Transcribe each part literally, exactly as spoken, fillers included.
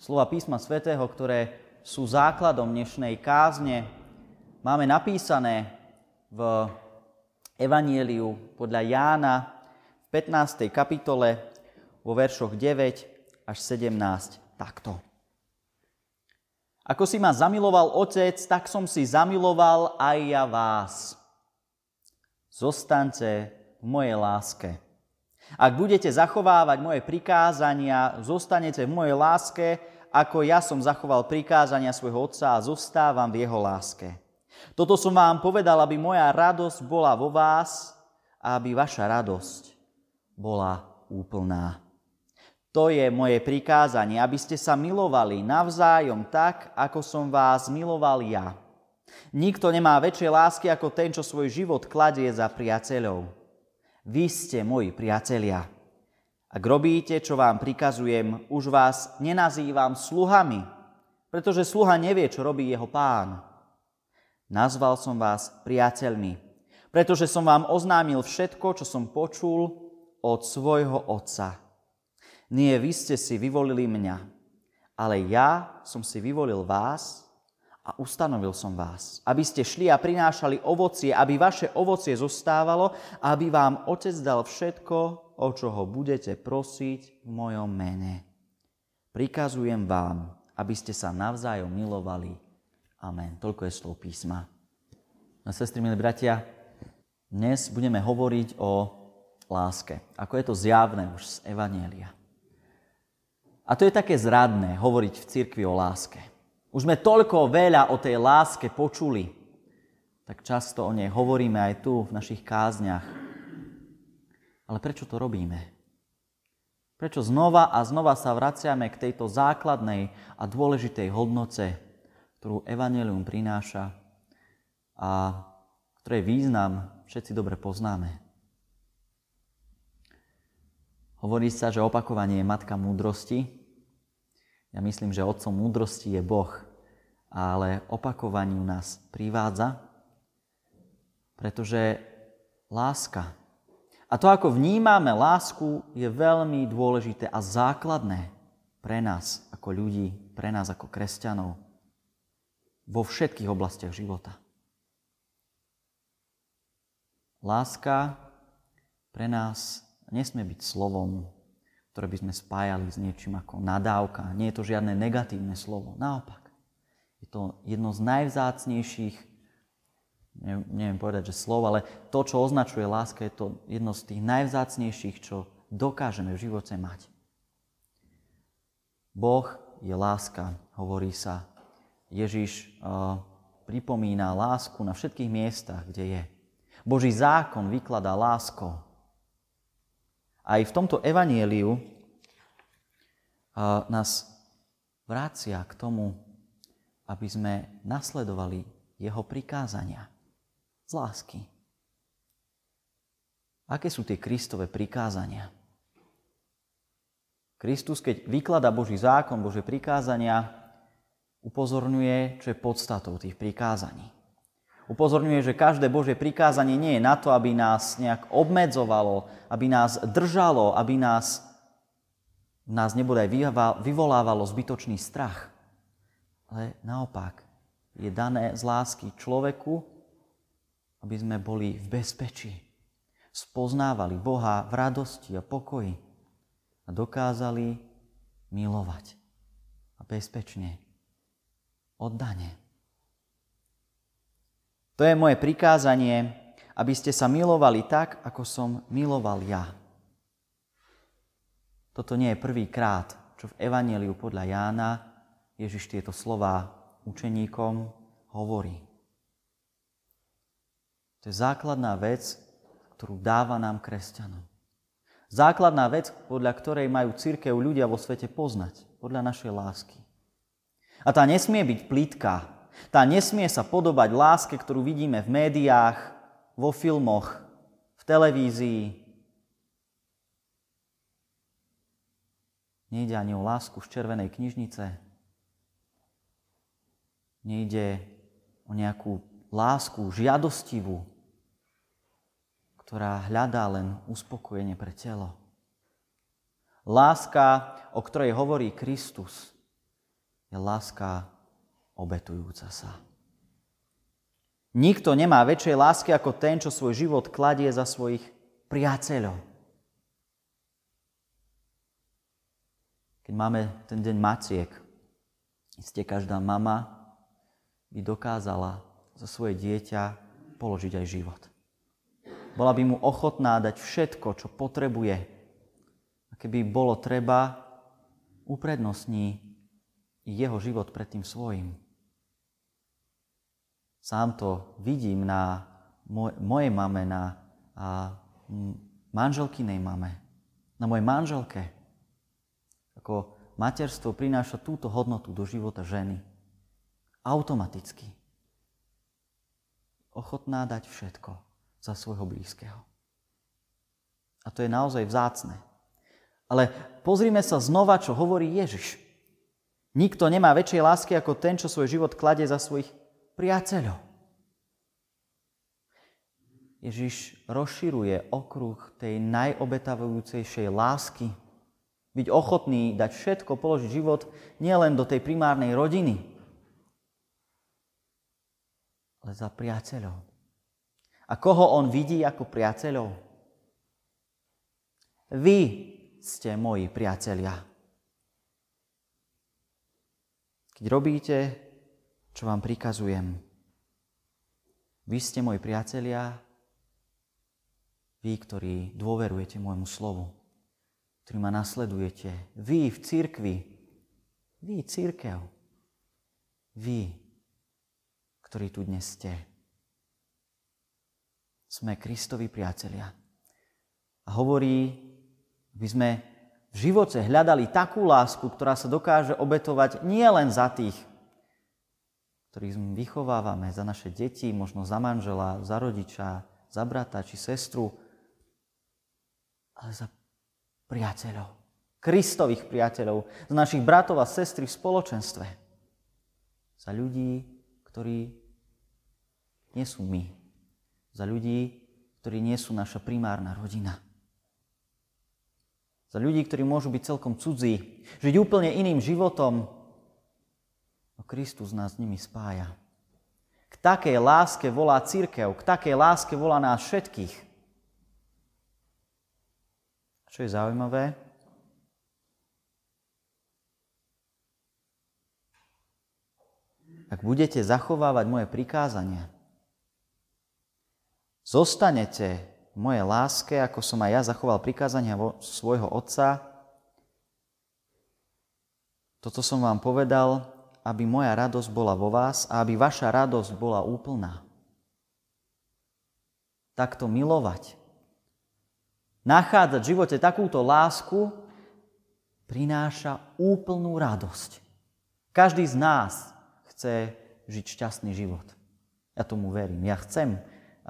slova písma svätého, ktoré sú základom dnešnej kázne, máme napísané v Evanjeliu podľa Jána v pätnástej kapitole vo veršoch deväť až sedemnásť takto. Ako si ma zamiloval Otec, tak som si zamiloval aj ja vás. Zostaňte v mojej láske. Ak budete zachovávať moje prikázania, zostanete v mojej láske, ako ja som zachoval prikázania svojho Otca a zostávam v jeho láske. Toto som vám povedal, aby moja radosť bola vo vás a aby vaša radosť bola úplná. To je moje prikázanie, aby ste sa milovali navzájom tak, ako som vás miloval ja. Nikto nemá väčšie lásky ako ten, čo svoj život kladie za priateľov. Vy ste moji priatelia. Ak robíte, čo vám prikazujem, už vás nenazývam sluhami, pretože sluha nevie, čo robí jeho pán. Nazval som vás priateľmi, pretože som vám oznámil všetko, čo som počul od svojho Otca. Nie, vy ste si vyvolili mňa, ale ja som si vyvolil vás a ustanovil som vás, aby ste šli a prinášali ovocie, aby vaše ovocie zostávalo, aby vám Otec dal všetko, o čo ho budete prosiť v mojom mene. Prikazujem vám, aby ste sa navzájom milovali. Amen. Toľko je slov písma. No, sestry, milí bratia, dnes budeme hovoriť o láske, ako je to zjavné už z Evanjelia. A to je také zradné hovoriť v cirkvi o láske. Už sme toľko veľa o tej láske počuli, tak často o nej hovoríme aj tu v našich kázniach. Ale prečo to robíme? Prečo znova a znova sa vraciame k tejto základnej a dôležitej hodnote, ktorú Evanjelium prináša a ktorej význam všetci dobre poznáme? Hovorí sa, že opakovanie je matka múdrosti. Ja myslím, že otcom múdrosti je Boh, ale opakovaniu nás privádza, pretože láska. A to, ako vnímame lásku, je veľmi dôležité a základné pre nás ako ľudí, pre nás ako kresťanov vo všetkých oblastiach života. Láska pre nás nesmie byť slovom, ktoré by sme spájali s niečím ako nadávka. Nie je to žiadne negatívne slovo. Naopak, je to jedno z najvzácnejších, neviem, neviem povedať, že slov, ale to, čo označuje láska, je to jedno z tých najvzácnejších, čo dokážeme v živote mať. Boh je láska, hovorí sa. Ježiš uh, pripomína lásku na všetkých miestach, kde je. Boží zákon vykladá láskou. Aj v tomto evanjeliu nás vracia k tomu, aby sme nasledovali jeho prikázania z lásky. Aké sú tie Kristove prikázania? Kristus, keď vyklada Boží zákon, Božie prikázania, upozorňuje, čo je podstatou tých prikázaní. Upozorňuje, že každé Božie prikázanie nie je na to, aby nás nejak obmedzovalo, aby nás držalo, aby nás, nás nebodaj vyvolávalo zbytočný strach. Ale naopak, je dané z lásky človeku, aby sme boli v bezpečí, spoznávali Boha v radosti a pokoji a dokázali milovať a bezpečne, oddane. To je moje prikázanie, aby ste sa milovali tak, ako som miloval ja. Toto nie je prvýkrát, čo v Evanjeliu podľa Jána Ježiš tieto slová učeníkom hovorí. To je základná vec, ktorú dáva nám kresťanom. Základná vec, podľa ktorej majú cirkev ľudia vo svete poznať, podľa našej lásky. A tá nesmie byť plýtká. Tá nesmie sa podobať láske, ktorú vidíme v médiách, vo filmoch, v televízii. Nejde ani o lásku z červenej knižnice. Nejde o nejakú lásku žiadostivú, ktorá hľadá len uspokojenie pre telo. Láska, o ktorej hovorí Kristus, je láska obetujúca sa. Nikto nemá väčšej lásky ako ten, čo svoj život kladie za svojich priateľov. Keď máme ten deň matiek, iste každá mama by dokázala za svoje dieťa položiť aj život. Bola by mu ochotná dať všetko, čo potrebuje. A keby bolo treba, uprednostní jeho život pred tým svojím. Sám to vidím na moj- mojej mame, na a, m- manželkynej mame, na mojej manželke. Ako materstvo prináša túto hodnotu do života ženy. Automaticky. Ochotná dať všetko za svojho blízkeho. A to je naozaj vzácne. Ale pozrime sa znova, čo hovorí Ježiš. Nikto nemá väčšej lásky ako ten, čo svoj život kladie za svojich priateľov. Ježiš rozširuje okruh tej najobetavujúcejšej lásky. Byť ochotný dať všetko, položiť život nielen do tej primárnej rodiny, ale za priateľov. A koho on vidí ako priateľov? Vy ste moji priatelia. Keď robíte, čo vám prikazujem. Vy ste moji priatelia, vy, ktorí dôverujete môjmu slovu, ktorí ma nasledujete. Vy v cirkvi, vy cirkev, vy, ktorí tu dnes ste. Sme Kristovi priatelia. A hovorí, aby sme v živote hľadali takú lásku, ktorá sa dokáže obetovať nielen za tých, ktorých vychovávame, za naše deti, možno za manžela, za rodiča, za brata či sestru, ale za priateľov, Kristových priateľov, za našich bratov a sestry v spoločenstve, za ľudí, ktorí nie sú my, za ľudí, ktorí nie sú naša primárna rodina, za ľudí, ktorí môžu byť celkom cudzí, žiť úplne iným životom, no Kristus nás s nimi spája. K takej láske volá cirkev, k takej láske volá nás všetkých. A čo je zaujímavé? Ak budete zachovávať moje prikázania, zostanete v mojej láske, ako som aj ja zachoval prikázania svojho Otca. Toto som vám povedal, aby moja radosť bola vo vás a aby vaša radosť bola úplná. Takto milovať, nachádzať v živote takúto lásku prináša úplnú radosť. Každý z nás chce žiť šťastný život. Ja tomu verím. Ja chcem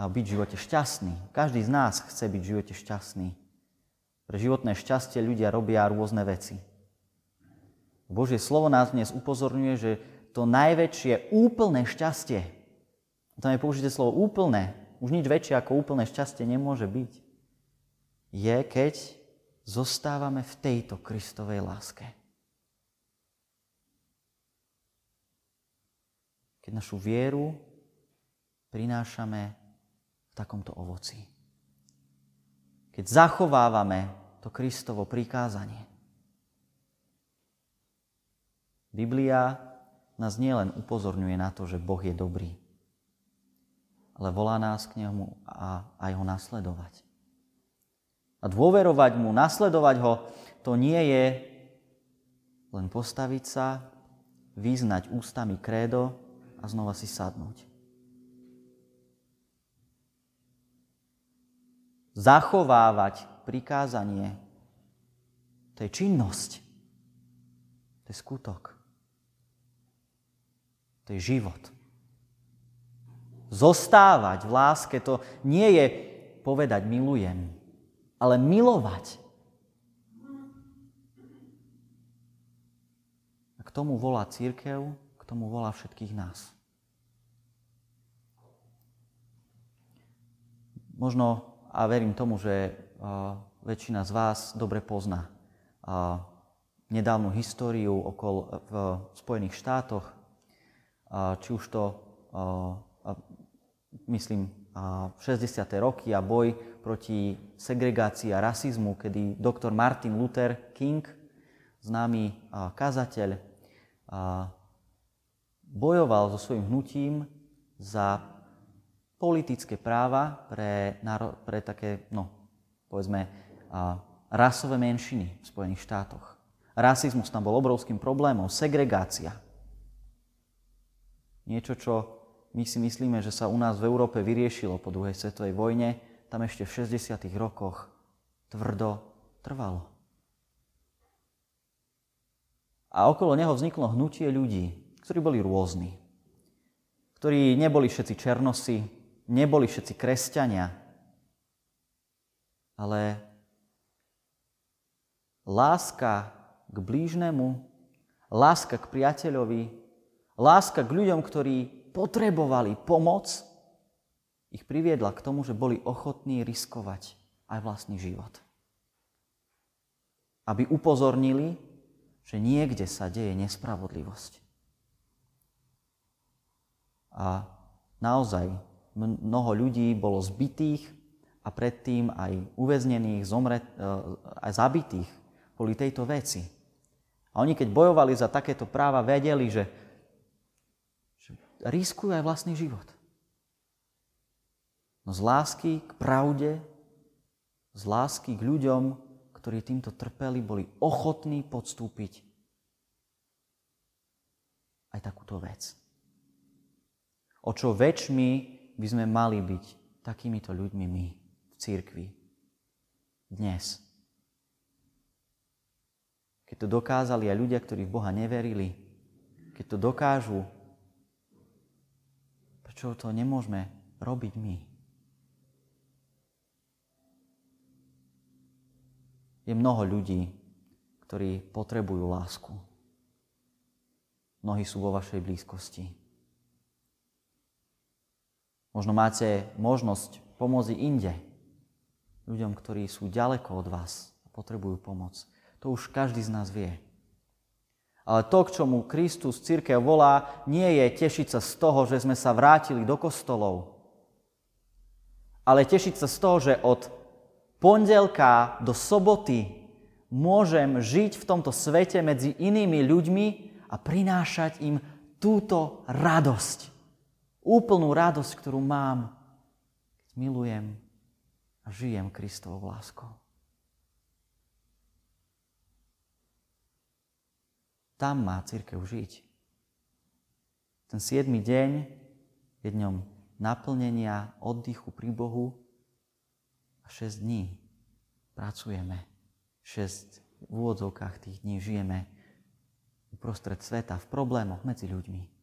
byť v živote šťastný. Každý z nás chce byť v živote šťastný. Pre životné šťastie ľudia robia rôzne veci. Božie slovo nás dnes upozorňuje, že to najväčšie úplné šťastie, tam je použité slovo úplné, už nič väčšie ako úplné šťastie nemôže byť, je, keď zostávame v tejto Kristovej láske. Keď našu vieru prinášame v takomto ovoci. Keď zachovávame to Kristovo prikázanie. Biblia nás nielen upozorňuje na to, že Boh je dobrý, ale volá nás k nemu a aj ho nasledovať. A dôverovať mu, nasledovať ho, to nie je len postaviť sa, vyznať ústami krédo a znova si sadnúť. Zachovávať prikázanie, to je činnosť, to je skutok. To je život. Zostávať v láske, to nie je povedať milujem, ale milovať. A k tomu volá cirkev, k tomu volá všetkých nás. Možno, a verím tomu, že uh, väčšina z vás dobre pozná uh, nedávnu históriu okolo v Spojených štátoch, či už to, myslím, šesťdesiate roky a boj proti segregácii a rasizmu, kedy doktor Martin Luther King, známy kazateľ, bojoval so svojím hnutím za politické práva pre, pre také, no, povedzme, rasové menšiny v Spojených štátoch. Rasizmus tam bol obrovským problémom, segregácia. Niečo, čo my si myslíme, že sa u nás v Európe vyriešilo po druhej svetovej vojne, tam ešte v šesťdesiatych rokoch tvrdo trvalo. A okolo neho vzniklo hnutie ľudí, ktorí boli rôzni, ktorí neboli všetci černosi, neboli všetci kresťania, ale láska k blížnemu, láska k priateľovi, láska k ľuďom, ktorí potrebovali pomoc, ich priviedla k tomu, že boli ochotní riskovať aj vlastný život. Aby upozornili, že niekde sa deje nespravodlivosť. A naozaj mnoho ľudí bolo zbitých a predtým aj uväznených, zomret, aj zabitých kvôli tejto veci. A oni, keď bojovali za takéto práva, vedeli, že, že riskujú aj vlastný život. No z lásky k pravde, z lásky k ľuďom, ktorí týmto trpeli, boli ochotní podstúpiť aj takúto vec. O čo väčšmi by sme mali byť takýmito ľuďmi my v cirkvi dnes. Keď to dokázali aj ľudia, ktorí v Boha neverili, keď to dokážu, prečo to nemôžeme robiť my? Je mnoho ľudí, ktorí potrebujú lásku. Mnohí sú vo vašej blízkosti. Možno máte možnosť pomôcť inde, ľuďom, ktorí sú ďaleko od vás a potrebujú pomoc. To už každý z nás vie. Ale to, k čomu Kristus cirkev volá, nie je tešiť sa z toho, že sme sa vrátili do kostolov, ale tešiť sa z toho, že od pondelka do soboty môžem žiť v tomto svete medzi inými ľuďmi a prinášať im túto radosť. Úplnú radosť, ktorú mám, keď milujem a žijem Kristovou láskou. Tam má cirkev žiť. Ten siedmy deň je dňom naplnenia, oddychu pri Bohu a šesť dní pracujeme. Šesť v úvodzovkách tých dní žijeme uprostred sveta, v problémoch medzi ľuďmi.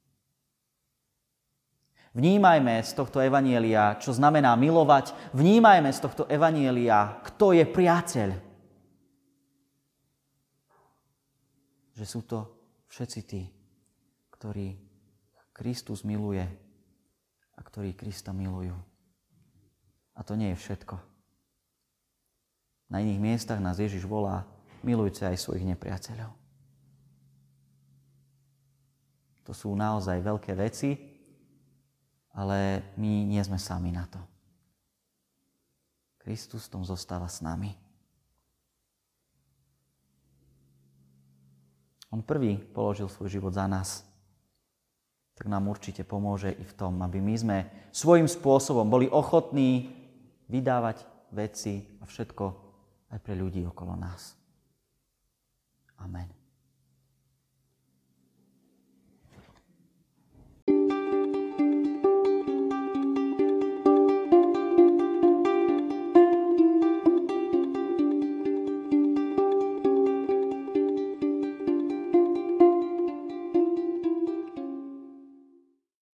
Vnímajme z tohto evanjelia, čo znamená milovať. Vnímajme z tohto evanjelia, kto je priateľ. Že sú to všetci tí, ktorí Kristus miluje a ktorí Krista milujú. A to nie je všetko. Na iných miestach nás Ježiš volá, milujte aj svojich nepriateľov. To sú naozaj veľké veci, ale my nie sme sami na to. Kristus v tom zostáva s nami. On prvý položil svoj život za nás, tak nám určite pomôže i v tom, aby my sme svojím spôsobom boli ochotní vydávať veci a všetko aj pre ľudí okolo nás. Amen.